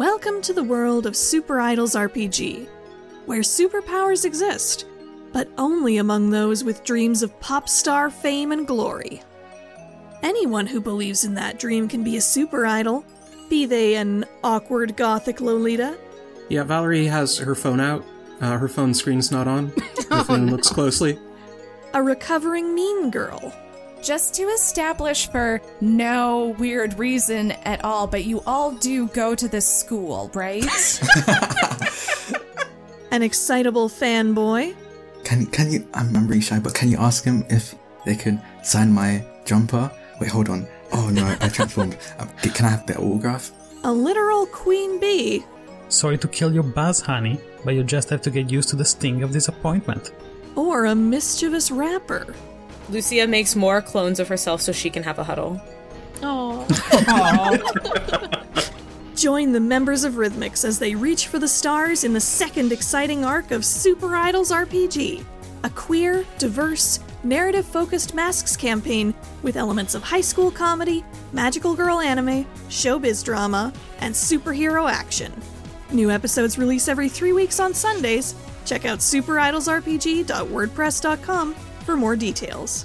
Welcome to the world of Super Idols RPG, where superpowers exist, but only among those with dreams of pop star fame and glory. Anyone who believes in that dream can be a super idol, be they an awkward gothic Lolita. Yeah, Valerie has her phone out. Her phone screen's not on. Looks closely. A recovering mean girl. Just to establish for no weird reason at all, but you all do go to this school, right? An excitable fanboy. Can you... I'm really shy, but can you ask him if they could sign my jumper? Wait, hold on. Oh, no, I transformed. Can I have their autograph? A literal queen bee. Sorry to kill your buzz, honey, but you just have to get used to the sting of disappointment. Or a mischievous rapper. Lucia makes more clones of herself so she can have a huddle. Aww. Join the members of Rhythmix as they reach for the stars in the second exciting arc of Super Idols RPG, a queer, diverse, narrative-focused masks campaign with elements of high school comedy, magical girl anime, showbiz drama, and superhero action. New episodes release every 3 weeks on Sundays. Check out superidolsrpg.wordpress.com for more details.